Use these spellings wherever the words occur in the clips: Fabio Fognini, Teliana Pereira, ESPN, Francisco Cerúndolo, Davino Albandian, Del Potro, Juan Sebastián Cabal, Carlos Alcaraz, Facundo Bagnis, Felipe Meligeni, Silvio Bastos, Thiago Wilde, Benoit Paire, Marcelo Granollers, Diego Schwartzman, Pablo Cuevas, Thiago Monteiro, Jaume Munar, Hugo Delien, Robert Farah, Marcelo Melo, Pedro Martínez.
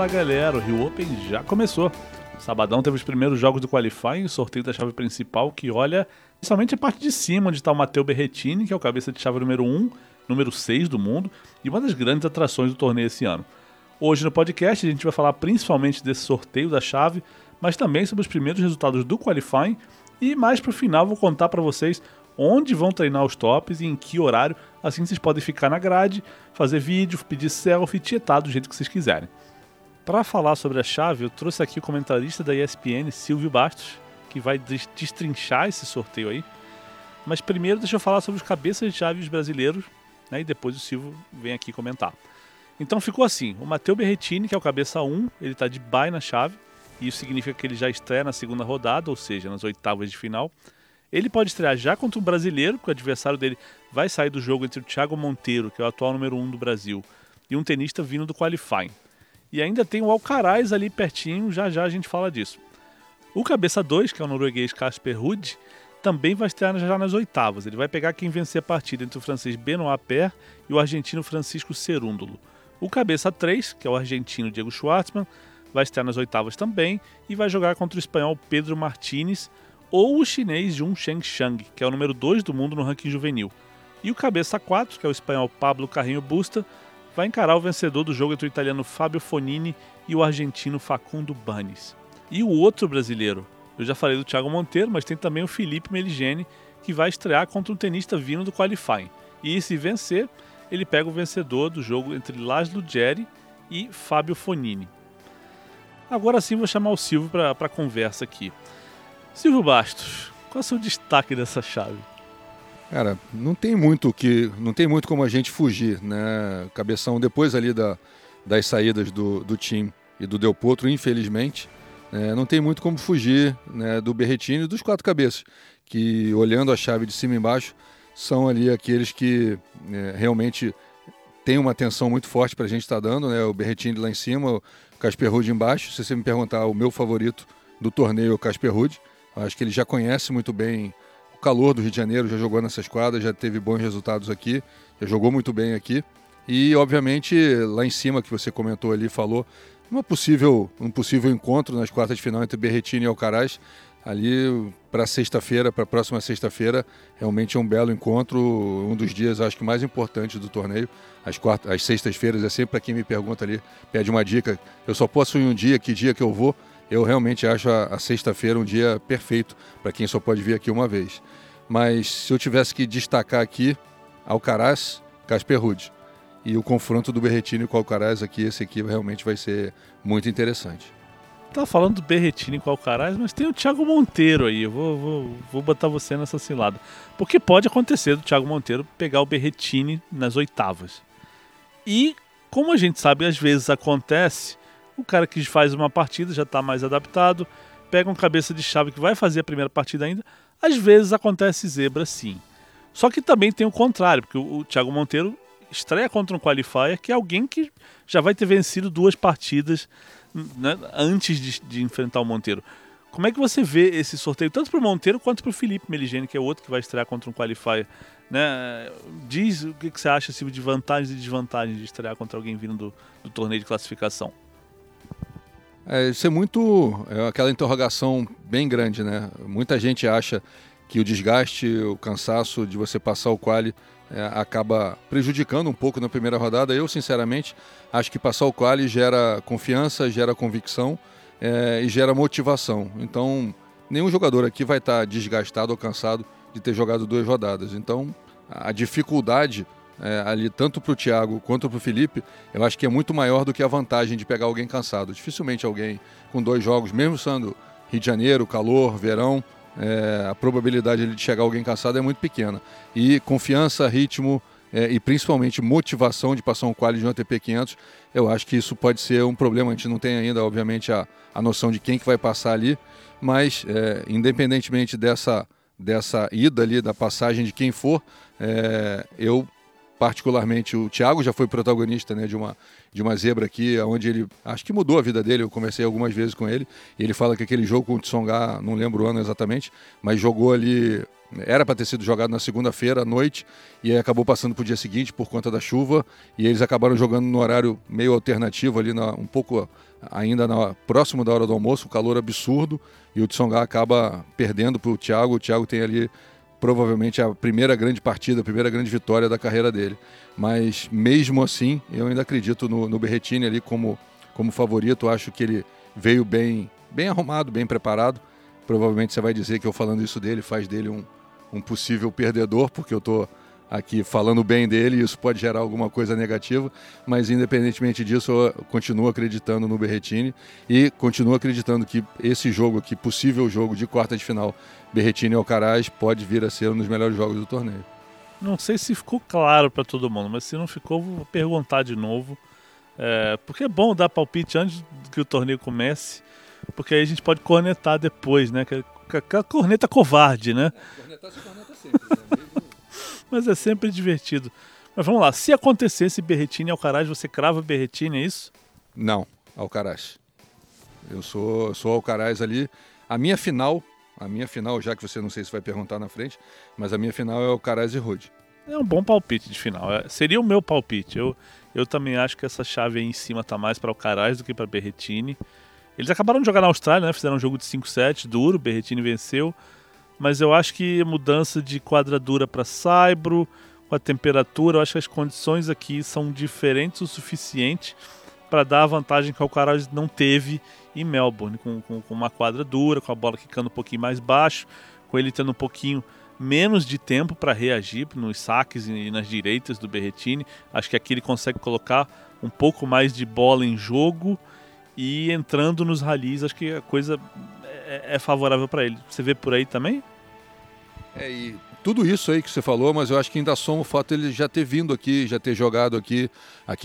Fala galera, o Rio Open já começou. Sabadão teve os primeiros jogos do qualifying, o sorteio da chave principal que olha somente a parte de cima, onde está o Matteo Berrettini, que é o cabeça de chave número 1, número 6 do mundo e uma das grandes atrações do torneio esse ano. Hoje no podcast a gente vai falar principalmente desse sorteio da chave, mas também sobre os primeiros resultados do qualifying e mais pro final vou contar para vocês onde vão treinar os tops e em que horário, assim vocês podem ficar na grade, fazer vídeo, pedir selfie e tietar do jeito que vocês quiserem. Para falar sobre a chave, eu trouxe aqui o comentarista da ESPN, Silvio Bastos, que vai destrinchar esse sorteio aí. Mas primeiro deixa eu falar sobre os cabeças de chaves brasileiros, né, e depois o Silvio vem aqui comentar. Então ficou assim, o Matteo Berrettini, que é o cabeça 1, ele está de bye na chave, e isso significa que ele já estreia na segunda rodada, ou seja, nas oitavas de final. Ele pode estrear já contra um brasileiro, porque o adversário dele vai sair do jogo entre o Thiago Monteiro, que é o atual número 1 do Brasil, e um tenista vindo do qualifying. E ainda tem o Alcaraz ali pertinho, já já a gente fala disso. O cabeça 2, que é o norueguês Casper Ruud, também vai estrear já nas oitavas. Ele vai pegar quem vencer a partida entre o francês Benoit Paire e o argentino Francisco Cerúndolo. O cabeça 3, que é o argentino Diego Schwartzman, vai estrear nas oitavas também e vai jogar contra o espanhol Pedro Martínez ou o chinês Jun Chengsheng, que é o número 2 do mundo no ranking juvenil. E o cabeça 4, que é o espanhol Pablo Carreño Busta, vai encarar o vencedor do jogo entre o italiano Fabio Fognini e o argentino Facundo Bagnis. E o outro brasileiro, eu já falei do Thiago Monteiro, mas tem também o Felipe Meligeni, que vai estrear contra um tenista vindo do qualifying. E se vencer, ele pega o vencedor do jogo entre Laszlo Gere e Fabio Fognini. Agora sim vou chamar o Silvio para a conversa aqui. Silvio Bastos, qual é o seu destaque dessa chave? Cara, não tem muito como a gente fugir, né? Cabeção depois ali das saídas do time e do Del Potro, infelizmente, não tem muito como fugir, né, do Berrettini e dos quatro cabeças, que olhando a chave de cima e embaixo, são ali aqueles que realmente têm uma atenção muito forte para a gente estar dando, né? O Berrettini lá em cima, o Casper Ruud embaixo. Se você me perguntar, o meu favorito do torneio é o Casper Ruud. Acho que ele já conhece muito bem calor do Rio de Janeiro, já jogou nessas quadras, já teve bons resultados aqui, já jogou muito bem aqui e obviamente lá em cima que você comentou ali, falou um possível encontro nas quartas de final entre Berrettini e Alcaraz ali para sexta-feira, para a próxima sexta-feira, realmente é um belo encontro, um dos dias acho que mais importantes do torneio, as sextas-feiras é sempre para quem me pergunta ali, pede uma dica, eu só posso ir um dia, que dia que eu vou? Eu realmente acho a sexta-feira um dia perfeito para quem só pode vir aqui uma vez. Mas se eu tivesse que destacar aqui, Alcaraz, Casper Ruud. E o confronto do Berrettini com o Alcaraz aqui, esse aqui realmente vai ser muito interessante. Tá falando do Berrettini com o Alcaraz, mas tem o Thiago Monteiro aí. Eu vou botar você nessa cilada. Porque pode acontecer do Thiago Monteiro pegar o Berrettini nas oitavas. E, como a gente sabe, às vezes acontece. O cara que faz uma partida, já está mais adaptado, pega um cabeça de chave que vai fazer a primeira partida ainda. Às vezes acontece zebra sim. Só que também tem o contrário, porque o Thiago Monteiro estreia contra um qualifier, que é alguém que já vai ter vencido duas partidas, né, antes de enfrentar o Monteiro. Como é que você vê esse sorteio, tanto para o Monteiro quanto para o Felipe Meligeni, que é outro que vai estrear contra um qualifier? Né? Diz o que você acha, Silvio, de vantagens e desvantagens de estrear contra alguém vindo do torneio de classificação. Isso é muito aquela interrogação bem grande, né? Muita gente acha que o desgaste, o cansaço de você passar o quali acaba prejudicando um pouco na primeira rodada. Eu, sinceramente, acho que passar o quali gera confiança, gera convicção e gera motivação. Então, nenhum jogador aqui vai estar desgastado ou cansado de ter jogado duas rodadas. Então, a dificuldade ali tanto para o Thiago quanto para o Felipe, eu acho que é muito maior do que a vantagem de pegar alguém cansado. Dificilmente alguém com dois jogos, mesmo sendo Rio de Janeiro, calor, verão, a probabilidade de chegar alguém cansado é muito pequena. E confiança, ritmo e principalmente motivação de passar um quali de um ATP 500, eu acho que isso pode ser um problema. A gente não tem ainda, obviamente, a noção de quem que vai passar ali, mas independentemente dessa ida ali, da passagem de quem for, eu particularmente o Thiago já foi protagonista, né, de uma zebra aqui, onde ele, acho que mudou a vida dele, eu conversei algumas vezes com ele, e ele fala que aquele jogo com o Tsongá, não lembro o ano exatamente, mas jogou ali, era para ter sido jogado na segunda-feira à noite, e aí acabou passando para o dia seguinte por conta da chuva, e eles acabaram jogando no horário meio alternativo, ali um pouco ainda próximo da hora do almoço, um calor absurdo, e o Tsongá acaba perdendo para o Thiago tem ali provavelmente a primeira grande partida, a primeira grande vitória da carreira dele. Mas mesmo assim, eu ainda acredito no Berrettini ali como favorito. Acho que ele veio bem arrumado, bem preparado. Provavelmente você vai dizer que eu falando isso dele faz dele um possível perdedor, porque eu estou aqui falando bem dele e isso pode gerar alguma coisa negativa. Mas independentemente disso, eu continuo acreditando no Berrettini e continuo acreditando que esse jogo aqui, possível jogo de quarta de final, Berrettini e Alcaraz, pode vir a ser um dos melhores jogos do torneio. Não sei se ficou claro para todo mundo, mas se não ficou, vou perguntar de novo. Porque é bom dar palpite antes que o torneio comece, porque aí a gente pode cornetar depois, né? Aquela corneta covarde, né? Cornetar se corneta sempre, né? Mas é sempre divertido. Mas vamos lá, se acontecesse Berrettini e Alcaraz, você crava Berrettini, é isso? Não, Alcaraz. Eu sou Alcaraz ali. A minha final, já que você não sei se vai perguntar na frente, mas a minha final é Alcaraz e Ruud. É um bom palpite de final, seria o meu palpite. Eu também acho que essa chave aí em cima tá mais para Alcaraz do que para Berrettini. Eles acabaram de jogar na Austrália, né? Fizeram um jogo de 5-7, duro, Berrettini venceu. Mas eu acho que mudança de quadradura para saibro, com a temperatura, eu acho que as condições aqui são diferentes o suficiente para dar a vantagem que o Alcaraz não teve em Melbourne, com uma quadra dura, com a bola quicando um pouquinho mais baixo, com ele tendo um pouquinho menos de tempo para reagir nos saques e nas direitas do Berrettini. Acho que aqui ele consegue colocar um pouco mais de bola em jogo e entrando nos rallies, acho que a coisa é favorável para ele. Você vê por aí também? E tudo isso aí que você falou, mas eu acho que ainda soma o fato de ele já ter vindo aqui, já ter jogado aqui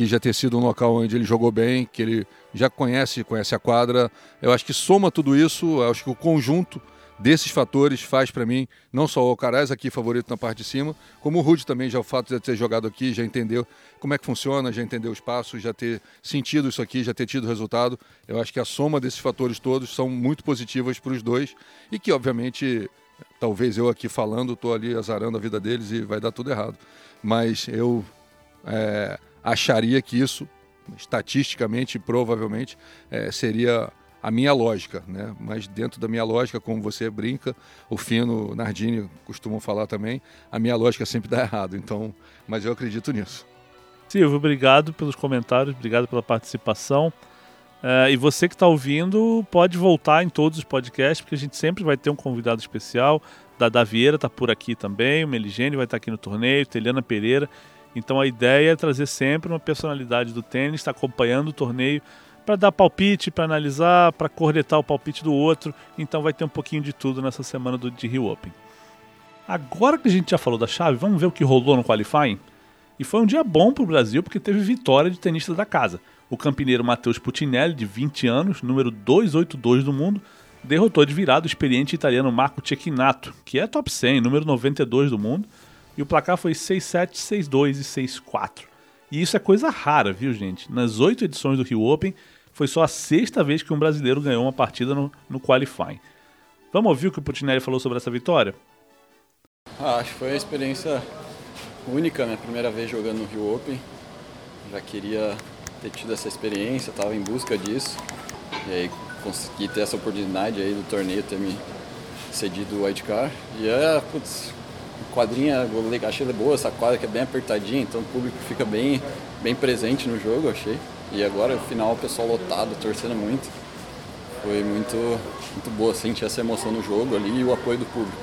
já ter sido um local onde ele jogou bem, que ele já conhece a quadra. Eu acho que soma tudo isso, eu acho que o conjunto desses fatores faz para mim, não só o Alcaraz aqui favorito na parte de cima, como o Ruud também, já o fato de ter jogado aqui, já entendeu como é que funciona, já entendeu os passos, já ter sentido isso aqui, já ter tido resultado. Eu acho que a soma desses fatores todos são muito positivas para os dois e que, obviamente, talvez eu aqui falando, estou ali azarando a vida deles e vai dar tudo errado. Mas eu acharia que isso, estatisticamente, provavelmente, seria a minha lógica, né? Mas dentro da minha lógica, como você brinca, o Fino, o Nardini costumam falar também, a minha lógica sempre dá errado, então, mas eu acredito nisso. Silvio, obrigado pelos comentários, obrigado pela participação, e você que está ouvindo pode voltar em todos os podcasts, porque a gente sempre vai ter um convidado especial, Dada Vieira está por aqui também, o Meligeni vai estar aqui no torneio, Teliana Pereira, então a ideia é trazer sempre uma personalidade do tênis, está acompanhando o torneio, para dar palpite, para analisar, para cornetar o palpite do outro. Então vai ter um pouquinho de tudo nessa semana de Rio Open. Agora que a gente já falou da chave, vamos ver o que rolou no qualifying? E foi um dia bom para o Brasil, porque teve vitória de tenista da casa. O campineiro Matheus Pucinelli, de 20 anos, número 282 do mundo, derrotou de virada o experiente italiano Marco Cecchinato, que é top 100, número 92 do mundo. E o placar foi 6-7, 6-2 e 6-4. E isso é coisa rara, viu, gente? Nas 8 edições do Rio Open, foi só a 6ª vez que um brasileiro ganhou uma partida no qualifying. Vamos ouvir o que o Pucinelli falou sobre essa vitória? Acho que foi uma experiência única, minha primeira vez jogando no Rio Open. Já queria ter tido essa experiência, estava em busca disso. E aí consegui ter essa oportunidade aí do torneio ter me cedido o wildcard. E quadrinha, achei boa essa quadra que é bem apertadinha, então o público fica bem presente no jogo, achei. E agora, no final, o pessoal lotado, torcendo muito. Foi muito, muito boa sentir essa emoção no jogo ali e o apoio do público.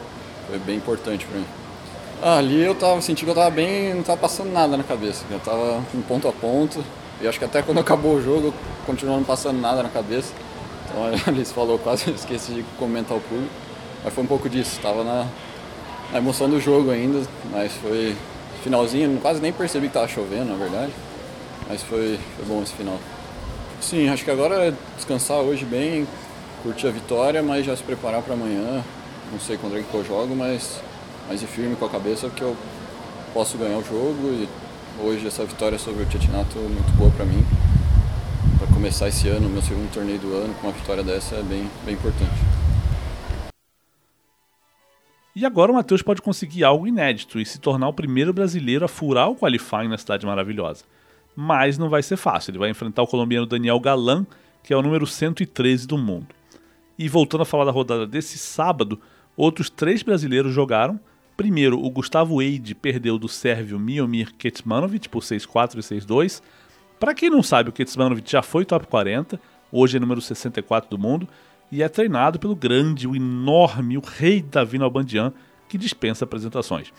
Foi bem importante pra mim. Ali eu senti que eu tava bem, não tava passando nada na cabeça. Eu tava em ponto a ponto. E acho que até quando acabou o jogo, eu continuava não passando nada na cabeça. Então, eles falou, quase esqueci de comentar o público. Mas foi um pouco disso. Tava na emoção do jogo ainda, mas foi finalzinho. Quase nem percebi que tava chovendo, na verdade. Mas foi bom esse final. Sim, acho que agora é descansar hoje bem, curtir a vitória, mas já se preparar para amanhã. Não sei contra quem que eu jogo, mas ir firme com a cabeça, porque eu posso ganhar o jogo e hoje essa vitória sobre o Cecchinato é muito boa para mim. Para começar esse ano, meu segundo torneio do ano, com uma vitória dessa é bem importante. E agora o Matheus pode conseguir algo inédito e se tornar o primeiro brasileiro a furar o qualifying na Cidade Maravilhosa. Mas não vai ser fácil, ele vai enfrentar o colombiano Daniel Galán, que é o número 113 do mundo. E voltando a falar da rodada desse sábado, outros três brasileiros jogaram. Primeiro, o Gustavo Eide perdeu do sérvio Miomir Kecmanovic por 6-4 e 6-2. Para quem não sabe, o Kecmanovic já foi top 40, hoje é número 64 do mundo, e é treinado pelo grande, o enorme, o rei Davino Albandian, que dispensa apresentações.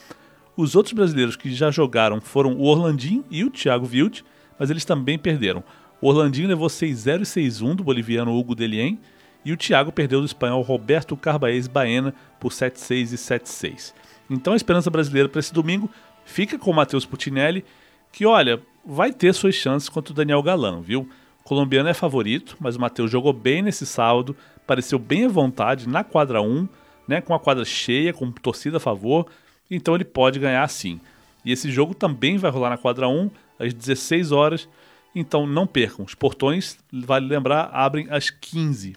Os outros brasileiros que já jogaram foram o Orlandinho e o Thiago Wilde, mas eles também perderam. O Orlandinho levou 6-0 e 6-1 do boliviano Hugo Delien, e o Thiago perdeu do espanhol Roberto Carbaez Baena por 7-6 e 7-6. Então a esperança brasileira para esse domingo fica com o Matheus Pucinelli, que olha, vai ter suas chances contra o Daniel Galán, viu? O colombiano é favorito, mas o Matheus jogou bem nesse sábado, pareceu bem à vontade na quadra 1, né, com a quadra cheia, com torcida a favor, então ele pode ganhar sim. E esse jogo também vai rolar na quadra 1, às 16 horas, então não percam. Os portões, vale lembrar, abrem às 15.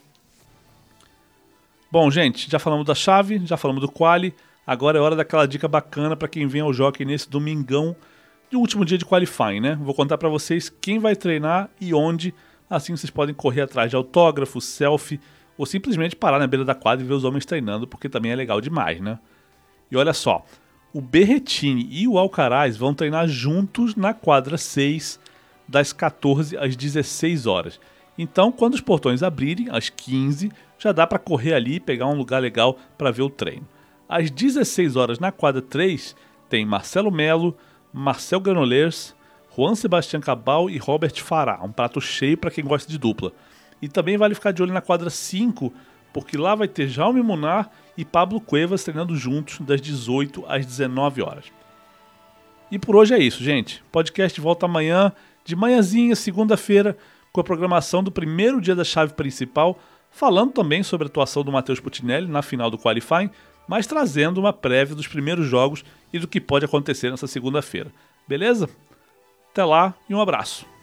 Bom, gente, já falamos da chave, já falamos do quali. Agora é hora daquela dica bacana para quem vem ao jockey nesse domingão de último dia de qualifying, né? Vou contar para vocês quem vai treinar e onde, assim vocês podem correr atrás de autógrafo, selfie ou simplesmente parar na beira da quadra e ver os homens treinando, porque também é legal demais, né? E olha só, o Berrettini e o Alcaraz vão treinar juntos na quadra 6, das 14 às 16 horas. Então, quando os portões abrirem, às 15, já dá para correr ali e pegar um lugar legal para ver o treino. Às 16 horas na quadra 3 tem Marcelo Melo, Marcelo Granollers, Juan Sebastián Cabal e Robert Farah, um prato cheio para quem gosta de dupla. E também vale ficar de olho na quadra 5, porque lá vai ter Jaume Munar e Pablo Cuevas treinando juntos das 18 às 19 horas. E por hoje é isso, gente. Podcast volta amanhã, de manhãzinha, segunda-feira, com a programação do primeiro dia da chave principal, falando também sobre a atuação do Matheus Pucinelli na final do qualifying, mas trazendo uma prévia dos primeiros jogos e do que pode acontecer nessa segunda-feira. Beleza? Até lá e um abraço.